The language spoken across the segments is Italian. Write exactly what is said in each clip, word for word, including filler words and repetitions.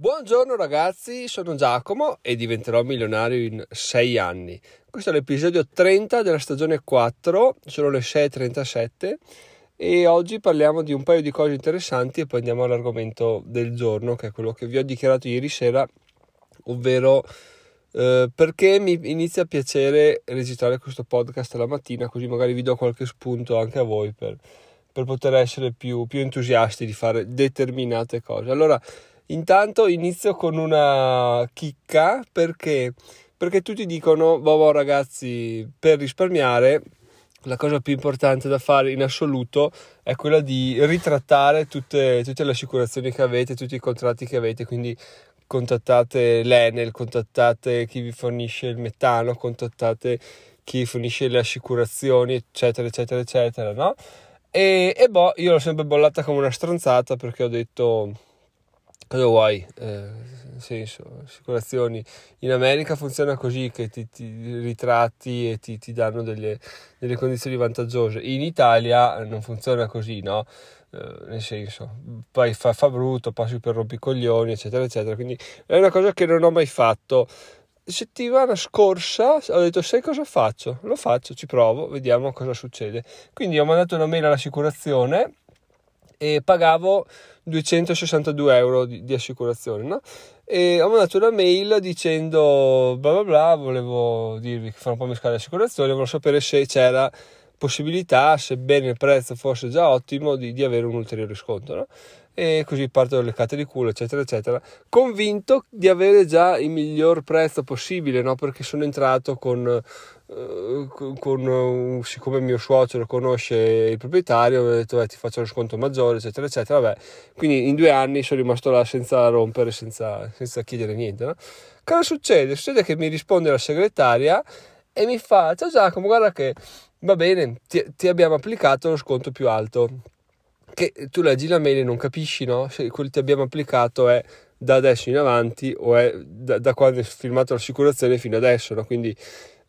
Buongiorno ragazzi, sono Giacomo e diventerò milionario in sei anni. Questo è l'episodio trenta della stagione quattro, sono le sei e trentasette e oggi parliamo di un paio di cose interessanti e poi andiamo all'argomento del giorno, che è quello che vi ho dichiarato ieri sera, ovvero eh, perché mi inizia a piacere registrare questo podcast la mattina, così magari vi do qualche spunto anche a voi per, per poter essere più, più entusiasti di fare determinate cose. Allora, intanto inizio con una chicca, perché, perché tutti dicono, boh ragazzi, per risparmiare la cosa più importante da fare in assoluto è quella di ritrattare tutte, tutte le assicurazioni che avete, tutti i contratti che avete, quindi contattate l'Enel, contattate chi vi fornisce il metano, contattate chi fornisce le assicurazioni, eccetera, eccetera, eccetera, no? E, e boh, io l'ho sempre bollata come una stronzata perché ho detto... Cosa vuoi? Eh, nel senso, assicurazioni. In America funziona così, che ti, ti ritratti e ti, ti danno delle, delle condizioni vantaggiose. In Italia non funziona così, no? Eh, nel senso, poi fa, fa brutto, passi per rompicoglioni, eccetera, eccetera. Quindi è una cosa che non ho mai fatto. Settimana scorsa ho detto, sai cosa faccio? Lo faccio, ci provo, vediamo cosa succede. Quindi ho mandato una mail all'assicurazione e pagavo duecentosessantadue euro di, di assicurazione, no? E ho mandato una mail dicendo bla bla bla, volevo dirvi che fra un po' mi scade l'assicurazione, volevo sapere se c'era possibilità, sebbene il prezzo fosse già ottimo, di, di avere un ulteriore sconto, no? E così parto le cate di culo, eccetera eccetera, convinto di avere già il miglior prezzo possibile, no? Perché sono entrato con, eh, con siccome mio suocero conosce il proprietario, mi ha detto eh, ti faccio lo sconto maggiore, eccetera eccetera, vabbè, quindi in due anni sono rimasto là senza rompere, senza, senza chiedere niente, no? Cosa succede? Succede che mi risponde la segretaria e mi fa, ciao Giacomo, guarda che va bene, ti, ti abbiamo applicato lo sconto più alto. Che tu leggi la mail e non capisci, no? Se quel ti abbiamo applicato è da adesso in avanti o è da, da quando è firmato l'assicurazione fino adesso, no? Quindi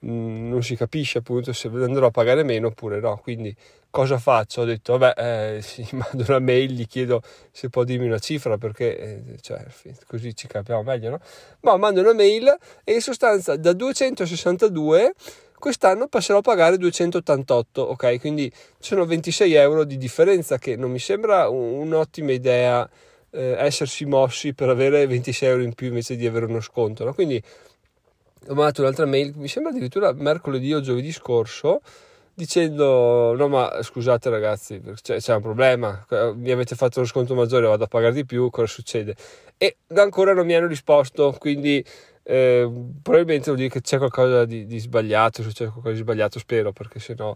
mh, non si capisce appunto se andrò a pagare meno oppure no. Quindi cosa faccio? Ho detto vabbè, eh, sì, mando una mail, gli chiedo se può dirmi una cifra, perché eh, cioè, così ci capiamo meglio, no? Ma mando una mail e in sostanza da duecentosessantadue quest'anno passerò a pagare duecentottantotto, ok? Quindi sono ventisei euro di differenza, che non mi sembra un'ottima idea eh, essersi mossi per avere ventisei euro in più invece di avere uno sconto, no? Quindi ho mandato un'altra mail, mi sembra addirittura mercoledì o giovedì scorso, dicendo no ma scusate ragazzi, c'è, c'è un problema, mi avete fatto lo sconto maggiore, vado a pagare di più, cosa succede? E ancora non mi hanno risposto, quindi... Eh, probabilmente vuol dire che c'è qualcosa di, di sbagliato, se c'è qualcosa di sbagliato spero, perché sennò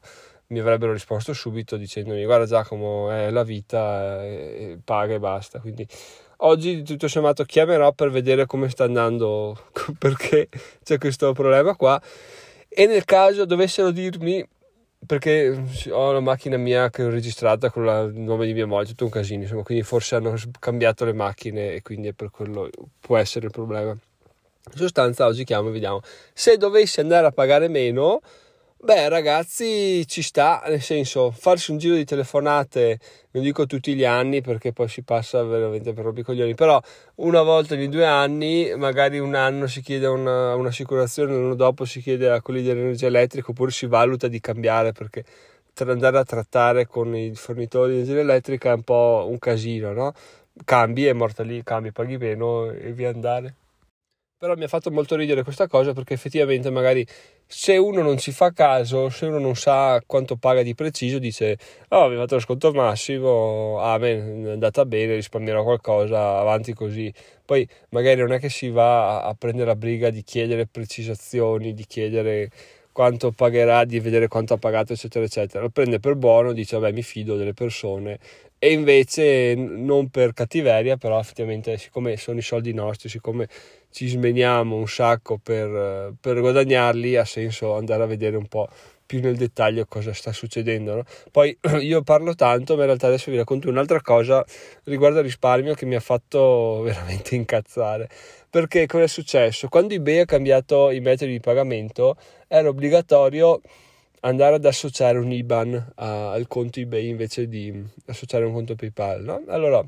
mi avrebbero risposto subito dicendomi guarda Giacomo, è la vita, eh, paga e basta. Quindi oggi tutto sommato chiamerò per vedere come sta andando, perché c'è questo problema qua, e nel caso dovessero dirmi, perché ho una macchina mia che ho registrata con la, il nome di mia moglie, tutto un casino insomma, quindi forse hanno cambiato le macchine e quindi è per quello, può essere il problema. In sostanza oggi chiamo e vediamo. Se dovessi andare a pagare meno, beh ragazzi, ci sta, nel senso, farsi un giro di telefonate, non dico tutti gli anni perché poi si passa veramente per rompicoglioni, però una volta ogni due anni, magari un anno si chiede una, un'assicurazione, l'anno dopo si chiede a quelli dell'energia elettrica, oppure si valuta di cambiare, perché andare a trattare con i fornitori di energia elettrica è un po' un casino, no? Cambi, è morta lì, cambi, paghi meno e via andare. Però mi ha fatto molto ridere questa cosa, perché effettivamente magari se uno non ci fa caso, se uno non sa quanto paga di preciso, dice oh, mi ha fatto lo sconto massimo, amen, ah, è andata bene, risparmierò qualcosa, avanti così. Poi magari non è che si va a prendere la briga di chiedere precisazioni, di chiedere quanto pagherà, di vedere quanto ha pagato, eccetera eccetera. Lo prende per buono, dice vabbè, mi fido delle persone, e invece non per cattiveria, però effettivamente siccome sono i soldi nostri, siccome ci smeniamo un sacco per, per guadagnarli, ha senso andare a vedere un po' più nel dettaglio cosa sta succedendo, no? Poi io parlo tanto, ma in realtà adesso vi racconto un'altra cosa riguardo al risparmio che mi ha fatto veramente incazzare. Perché cosa è successo? Quando eBay ha cambiato i metodi di pagamento, era obbligatorio andare ad associare un I B A N a, al conto eBay invece di associare un conto PayPal, no? Allora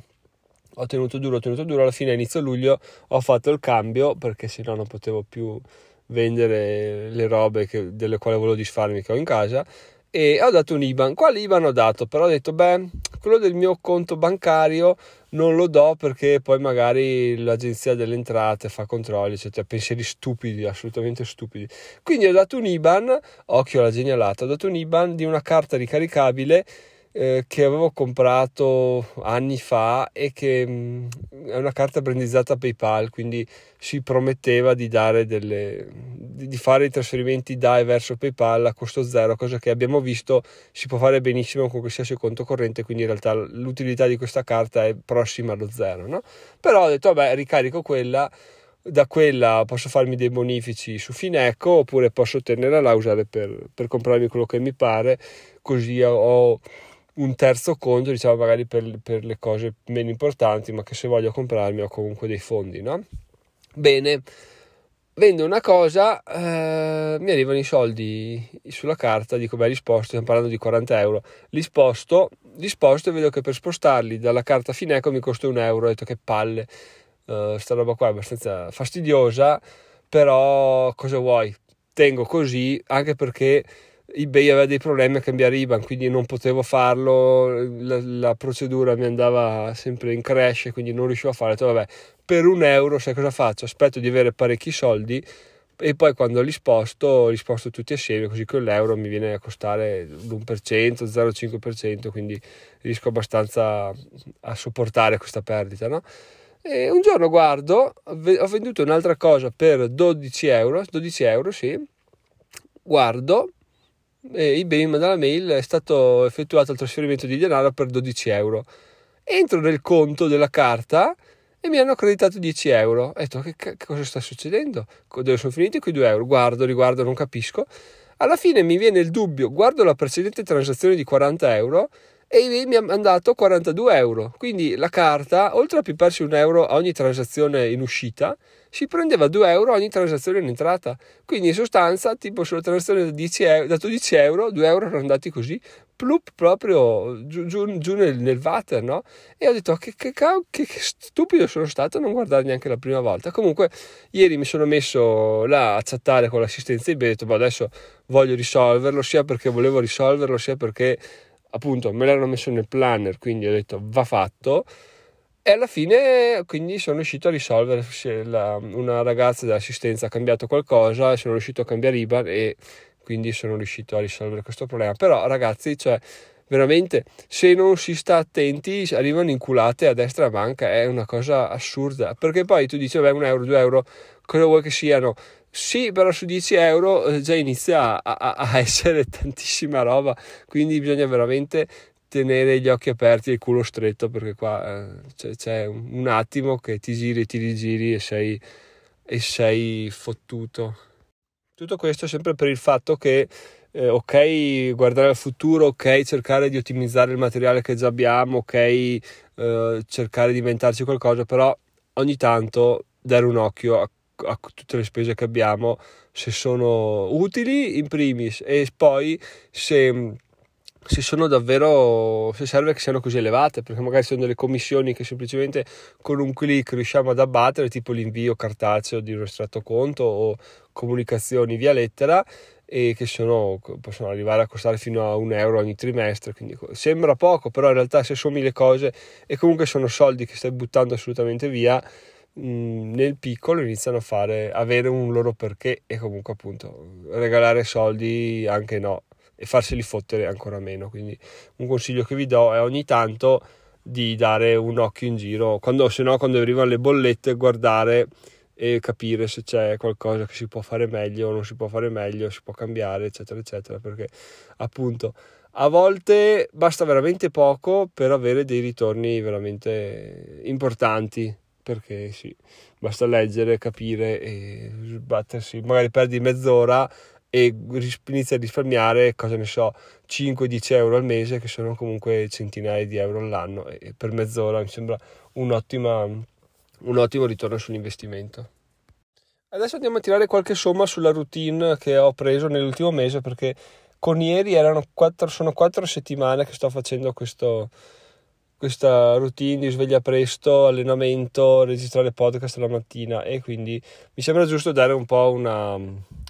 ho tenuto duro, ho tenuto duro, alla fine a inizio luglio ho fatto il cambio, perché sennò non potevo più vendere le robe che, delle quali volevo disfarmi, che ho in casa, e ho dato un IBAN. Quale IBAN ho dato? Però ho detto, beh, quello del mio conto bancario non lo do, perché poi magari l'agenzia delle entrate fa controlli, eccetera, pensieri stupidi, assolutamente stupidi. Quindi ho dato un IBAN, occhio alla genialata, ho dato un IBAN di una carta ricaricabile eh, che avevo comprato anni fa e che mh, è una carta brandizzata PayPal, quindi si prometteva di dare delle, di fare i trasferimenti da e verso PayPal a costo zero, cosa che abbiamo visto si può fare benissimo con qualsiasi conto corrente, quindi in realtà l'utilità di questa carta è prossima allo zero, no? Però ho detto, vabbè, ricarico quella, da quella posso farmi dei bonifici su Fineco, oppure posso tenerla là, usare per, per comprarmi quello che mi pare, così ho un terzo conto, diciamo, magari per, per le cose meno importanti, ma che se voglio comprarmi ho comunque dei fondi, no? Bene, vendo una cosa, eh, mi arrivano i soldi sulla carta, dico, beh, li sposto, stiamo parlando di quaranta euro, li sposto, li sposto e vedo che per spostarli dalla carta Fineco mi costa un euro, ho detto, che palle, eh, sta roba qua è abbastanza fastidiosa, però cosa vuoi, tengo così, anche perché eBay aveva dei problemi a cambiare IBAN, quindi non potevo farlo, la, la procedura mi andava sempre in crash, quindi non riuscivo a fare. Ho detto, vabbè, per un euro sai cosa faccio? Aspetto di avere parecchi soldi e poi quando li sposto, li sposto tutti assieme, così che l'euro mi viene a costare l'uno per cento, zero virgola cinque per cento, quindi riesco abbastanza a sopportare questa perdita, no? E un giorno guardo, ho venduto un'altra cosa per dodici euro, dodici euro, sì, guardo, e eBay mi manda la mail, è stato effettuato il trasferimento di denaro per dodici euro. Entro nel conto della carta e mi hanno accreditato dieci euro. Ho detto, che, che cosa sta succedendo? Dove sono finiti quei due euro? Guardo, riguardo, non capisco. Alla fine mi viene il dubbio, guardo la precedente transazione di quaranta euro e eBay mi ha mandato quarantadue euro. Quindi la carta, oltre a piparsi un euro a ogni transazione in uscita, si prendeva due euro ogni transazione in entrata, quindi in sostanza tipo sulla transazione da dieci euro, da dodici euro, due euro erano andati così, plup, proprio giù, giù, giù nel, nel water, no? E ho detto, che, che, che, che stupido sono stato a non guardare neanche la prima volta. Comunque ieri mi sono messo là a chattare con l'assistenza e ho detto, ma adesso voglio risolverlo, sia perché volevo risolverlo, sia perché appunto me l'hanno messo nel planner, quindi ho detto, va fatto. E alla fine quindi sono riuscito a risolvere, la, una ragazza dell'assistenza ha cambiato qualcosa, sono riuscito a cambiare IBAN e quindi sono riuscito a risolvere questo problema. Però ragazzi, cioè veramente, se non si sta attenti arrivano inculate a destra e a manca, è una cosa assurda, perché poi tu dici, beh, un euro, due euro, cosa vuoi che siano? Sì, però su dieci euro già inizia a, a, a essere tantissima roba, quindi bisogna veramente tenere gli occhi aperti e il culo stretto, perché qua eh, c'è, c'è un attimo che ti giri e ti rigiri e sei, e sei fottuto. Tutto questo sempre per il fatto che eh, ok, guardare al futuro, ok, cercare di ottimizzare il materiale che già abbiamo, ok, eh, cercare di inventarci qualcosa, però ogni tanto dare un occhio a, a tutte le spese che abbiamo, se sono utili in primis e poi se... se sono davvero, se serve che siano così elevate, perché magari sono delle commissioni che semplicemente con un click riusciamo ad abbattere, tipo l'invio cartaceo di uno estratto conto o comunicazioni via lettera, e che sono, possono arrivare a costare fino a un euro ogni trimestre, quindi sembra poco, però in realtà se sommi le cose e comunque sono soldi che stai buttando assolutamente via, nel piccolo iniziano a fare, avere un loro perché, e comunque appunto regalare soldi anche no, e farseli fottere ancora meno. Quindi un consiglio che vi do è ogni tanto di dare un occhio in giro, quando, se no quando arrivano le bollette, guardare e capire se c'è qualcosa che si può fare meglio o non si può fare meglio, si può cambiare, eccetera eccetera, perché appunto a volte basta veramente poco per avere dei ritorni veramente importanti, perché sì, basta leggere, capire e sbattersi, magari perdi mezz'ora e inizia a risparmiare, cosa ne so, cinque dieci euro al mese, che sono comunque centinaia di euro all'anno, e per mezz'ora mi sembra un'ottima, un ottimo ritorno sull'investimento. Adesso andiamo a tirare qualche somma sulla routine che ho preso nell'ultimo mese, perché con ieri erano quattro, sono quattro settimane che sto facendo questo questa routine di sveglia presto, allenamento, registrare podcast la mattina, e quindi mi sembra giusto dare un po' una,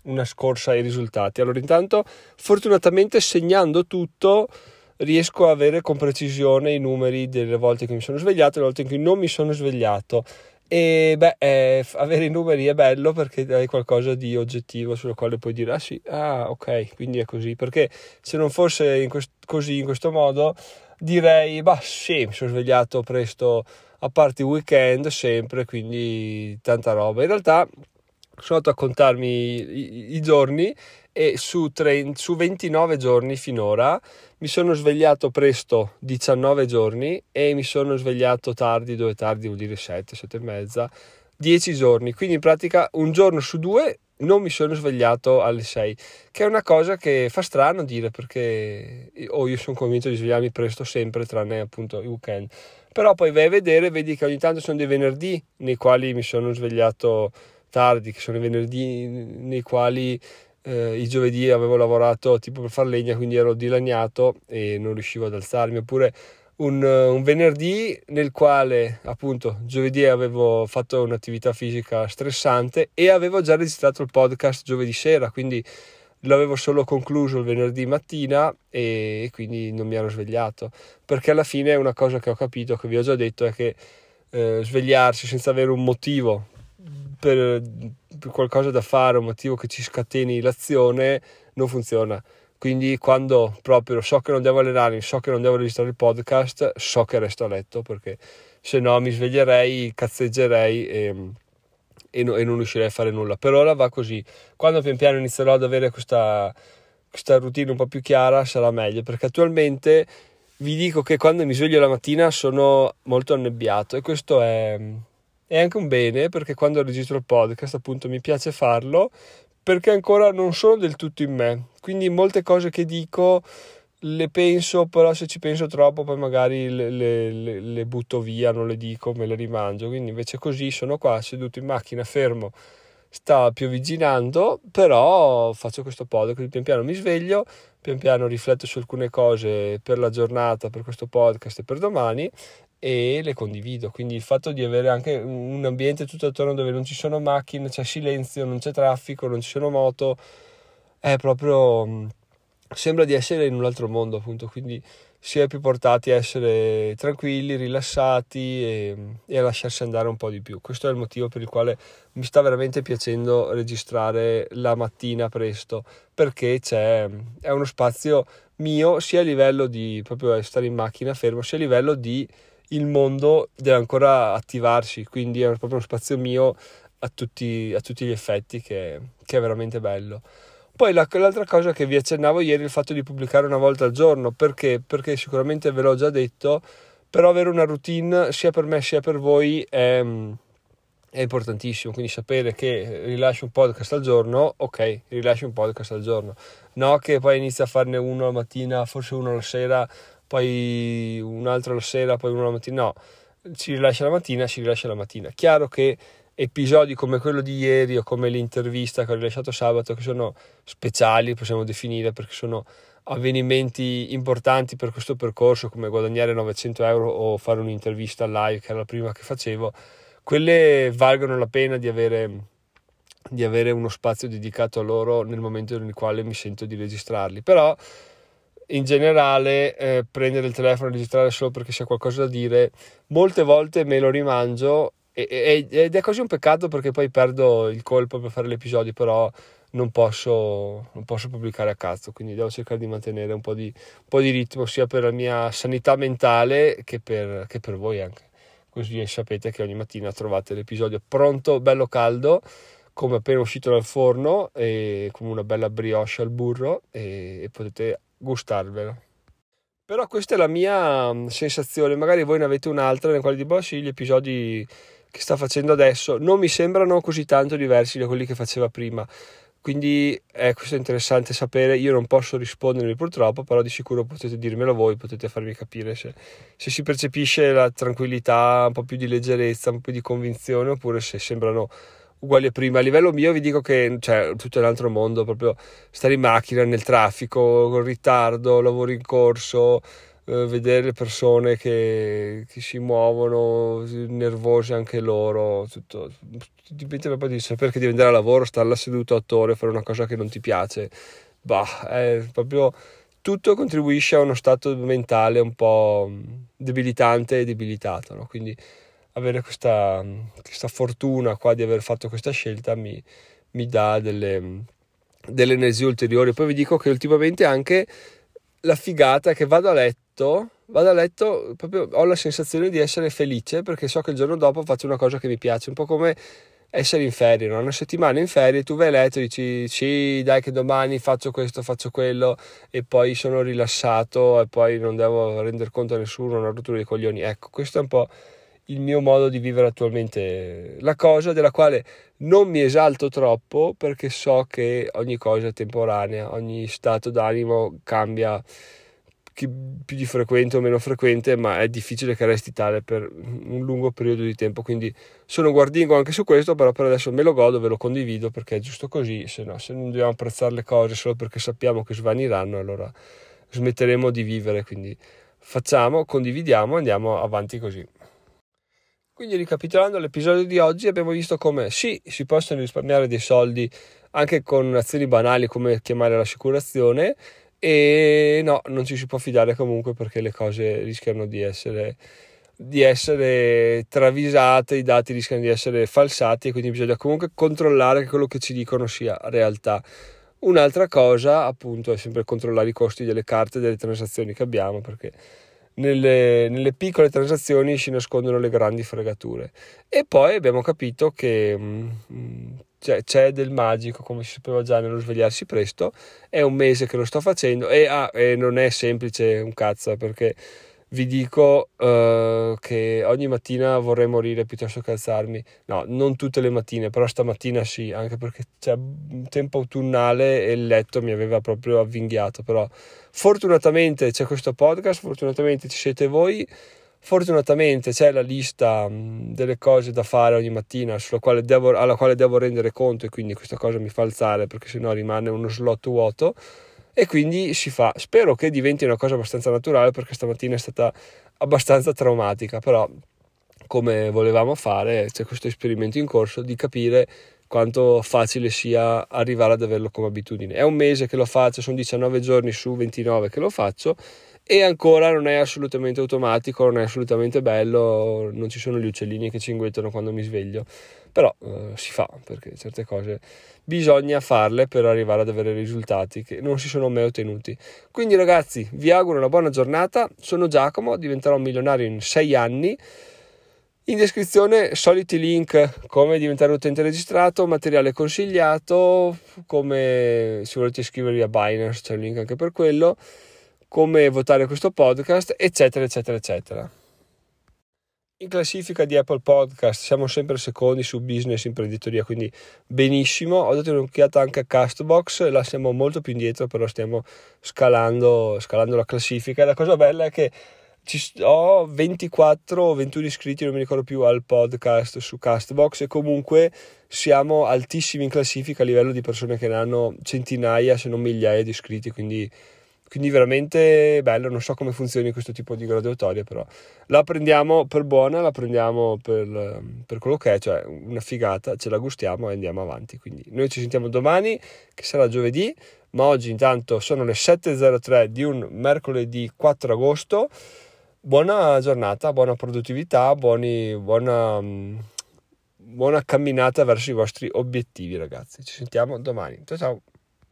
una scorsa ai risultati. Allora, intanto fortunatamente segnando tutto riesco a avere con precisione i numeri delle volte che mi sono svegliato e le volte in cui non mi sono svegliato, e beh, eh, avere i numeri è bello perché hai qualcosa di oggettivo sulla quale puoi dire ah sì, ah ok, quindi è così, perché se non fosse in quest- così in questo modo direi bah sì, mi sono svegliato presto a parte il weekend sempre, quindi tanta roba. In realtà sono andato a contarmi i, i giorni e su, trenta, su ventinove giorni finora mi sono svegliato presto diciannove giorni e mi sono svegliato tardi, dove tardi vuol dire sette, sette e mezza, dieci giorni, quindi in pratica un giorno su due non mi sono svegliato alle sei, che è una cosa che fa strano dire, perché oh, io sono convinto di svegliarmi presto sempre tranne appunto i weekend, però poi vai a vedere, vedi che ogni tanto sono dei venerdì nei quali mi sono svegliato tardi, che sono i venerdì nei quali eh, i giovedì avevo lavorato tipo per far legna, quindi ero dilaniato e non riuscivo ad alzarmi, oppure un, un venerdì nel quale appunto giovedì avevo fatto un'attività fisica stressante e avevo già registrato il podcast giovedì sera, quindi l'avevo solo concluso il venerdì mattina e quindi non mi ero svegliato, perché alla fine una cosa che ho capito, che vi ho già detto, è che eh, svegliarsi senza avere un motivo per qualcosa da fare, un motivo che ci scateni l'azione, non funziona. Quindi quando proprio so che non devo allenarmi, so che non devo registrare il podcast, so che resto a letto, perché se no mi sveglierei, cazzeggerei e, e, no, e non riuscirei a fare nulla. Per ora va così. Quando pian piano inizierò ad avere questa, questa routine un po' più chiara sarà meglio, perché attualmente vi dico che quando mi sveglio la mattina sono molto annebbiato, e questo è... è anche un bene, perché quando registro il podcast appunto mi piace farlo perché ancora non sono del tutto in me, quindi molte cose che dico le penso, però se ci penso troppo poi magari le, le, le butto via, non le dico, me le rimangio, quindi invece così sono qua seduto in macchina fermo, sta piovigginando, però faccio questo podcast, quindi pian piano mi sveglio, pian piano rifletto su alcune cose per la giornata, per questo podcast e per domani, e le condivido. Quindi il fatto di avere anche un ambiente tutto attorno dove non ci sono macchine, c'è silenzio, non c'è traffico, non ci sono moto, è proprio, sembra di essere in un altro mondo appunto, quindi si è più portati a essere tranquilli, rilassati e, e a lasciarsi andare un po' di più. Questo è il motivo per il quale mi sta veramente piacendo registrare la mattina presto, perché c'è, è uno spazio mio sia a livello di proprio stare in macchina fermo, sia a livello di il mondo deve ancora attivarsi, quindi è proprio uno spazio mio a tutti, a tutti gli effetti, che, che è veramente bello. Poi la, l'altra cosa che vi accennavo ieri è il fatto di pubblicare una volta al giorno, perché? Perché sicuramente ve l'ho già detto, però avere una routine sia per me sia per voi è, è importantissimo, quindi sapere che rilascio un podcast al giorno, ok, rilascio un podcast al giorno, no che poi inizio a farne uno la mattina, forse uno la sera, poi un altro la sera, poi uno la mattina, no, si rilascia la mattina, si rilascia la mattina. Chiaro che episodi come quello di ieri o come l'intervista che ho rilasciato sabato, che sono speciali, possiamo definire, perché sono avvenimenti importanti per questo percorso, come guadagnare novecento euro o fare un'intervista live, che era la prima che facevo, quelle valgono la pena di avere... di avere uno spazio dedicato a loro nel momento nel quale mi sento di registrarli. Però in generale eh, prendere il telefono e registrare solo perché c'è qualcosa da dire, molte volte me lo rimangio e, e, ed è quasi un peccato, perché poi perdo il colpo per fare l'episodio, però non posso, non posso pubblicare a cazzo, quindi devo cercare di mantenere un po' di, un po' di ritmo, sia per la mia sanità mentale che per, che per voi anche, così sapete che ogni mattina trovate l'episodio pronto, bello caldo, come appena uscito dal forno, e come una bella brioche al burro, e, e potete gustarvelo. Però questa è la mia sensazione, magari voi ne avete un'altra nel quale di boh sì, gli episodi che sta facendo adesso non mi sembrano così tanto diversi da quelli che faceva prima, quindi eh, questo è interessante sapere. Io non posso rispondervi purtroppo, però di sicuro potete dirmelo voi, potete farmi capire se, se si percepisce la tranquillità, un po' più di leggerezza, un po' più di convinzione, oppure se sembrano uguali a prima. A livello mio vi dico che cioè, tutto è un altro mondo, proprio stare in macchina, nel traffico, con ritardo, lavoro in corso, eh, vedere le persone che, che si muovono, nervose anche loro, tutto, dipende proprio di saper che devi andare a lavoro, stare là seduto otto ore, fare una cosa che non ti piace, bah, è proprio... tutto contribuisce a uno stato mentale un po' debilitante e debilitato, no? Quindi avere questa, questa fortuna qua di aver fatto questa scelta mi, mi dà delle, delle energie ulteriori. Poi vi dico che ultimamente anche la figata che vado a letto, vado a letto proprio ho la sensazione di essere felice perché so che il giorno dopo faccio una cosa che mi piace, un po' come... essere in ferie, no? Una settimana in ferie tu vai a letto e dici sì dai che domani faccio questo, faccio quello e poi sono rilassato e poi non devo rendere conto a nessuno, una rottura di coglioni. Ecco, questo è un po' il mio modo di vivere attualmente, la cosa della quale non mi esalto troppo perché so che ogni cosa è temporanea, ogni stato d'animo cambia, più di frequente o meno frequente, ma è difficile che resti tale per un lungo periodo di tempo, quindi sono guardingo anche su questo, però per adesso me lo godo, ve lo condivido perché è giusto così, se no se non dobbiamo apprezzare le cose solo perché sappiamo che svaniranno allora smetteremo di vivere, quindi facciamo, condividiamo, andiamo avanti così. Quindi ricapitolando l'episodio di oggi abbiamo visto come sì, si possono risparmiare dei soldi anche con azioni banali come chiamare l'assicurazione, e no, non ci si può fidare comunque perché le cose rischiano di essere, di essere travisate, i dati rischiano di essere falsati e quindi bisogna comunque controllare che quello che ci dicono sia realtà. Un'altra cosa appunto è sempre controllare i costi delle carte e delle transazioni che abbiamo perché nelle, nelle piccole transazioni si nascondono le grandi fregature. E poi abbiamo capito che... Mh, Cioè, c'è del magico, come si sapeva già nello svegliarsi presto, è un mese che lo sto facendo e, ah, e non è semplice un cazzo perché vi dico uh, che ogni mattina vorrei morire piuttosto che alzarmi, no, non tutte le mattine, però stamattina sì, anche perché c'è un tempo autunnale e il letto mi aveva proprio avvinghiato, però fortunatamente c'è questo podcast, fortunatamente ci siete voi, fortunatamente c'è la lista delle cose da fare ogni mattina sulla quale devo, alla quale devo rendere conto e quindi questa cosa mi fa alzare perché sennò rimane uno slot vuoto e quindi si fa. Spero che diventi una cosa abbastanza naturale perché stamattina è stata abbastanza traumatica, però come volevamo fare c'è questo esperimento in corso di capire quanto facile sia arrivare ad averlo come abitudine. È un mese che lo faccio, sono diciannove giorni su ventinove che lo faccio e ancora non è assolutamente automatico, non è assolutamente bello, non ci sono gli uccellini che cinguettano quando mi sveglio, però eh, si fa perché certe cose bisogna farle per arrivare ad avere risultati che non si sono mai ottenuti. Quindi ragazzi, vi auguro una buona giornata, sono Giacomo, diventerò milionario in sei anni. In descrizione soliti link, come diventare utente registrato, materiale consigliato, come se volete iscrivervi a Binance c'è un link anche per quello, come votare questo podcast, eccetera, eccetera, eccetera. In classifica di Apple Podcast siamo sempre secondi su business imprenditoria, quindi benissimo. Ho dato un'occhiata anche a Castbox, là siamo molto più indietro, però stiamo scalando, scalando la classifica. La cosa bella è che ho ventiquattro o ventuno iscritti, non mi ricordo più, al podcast su Castbox e comunque siamo altissimi in classifica a livello di persone che ne hanno centinaia, se non migliaia di iscritti, quindi... quindi veramente bello, non so come funzioni questo tipo di graduatoria, però la prendiamo per buona, la prendiamo per, per quello che è, cioè una figata, ce la gustiamo e andiamo avanti. Quindi noi ci sentiamo domani, che sarà giovedì, ma oggi intanto sono le sette e zero tre di un mercoledì quattro agosto. Buona giornata, buona produttività, buoni, buona, buona camminata verso i vostri obiettivi, ragazzi. Ci sentiamo domani. Ciao ciao!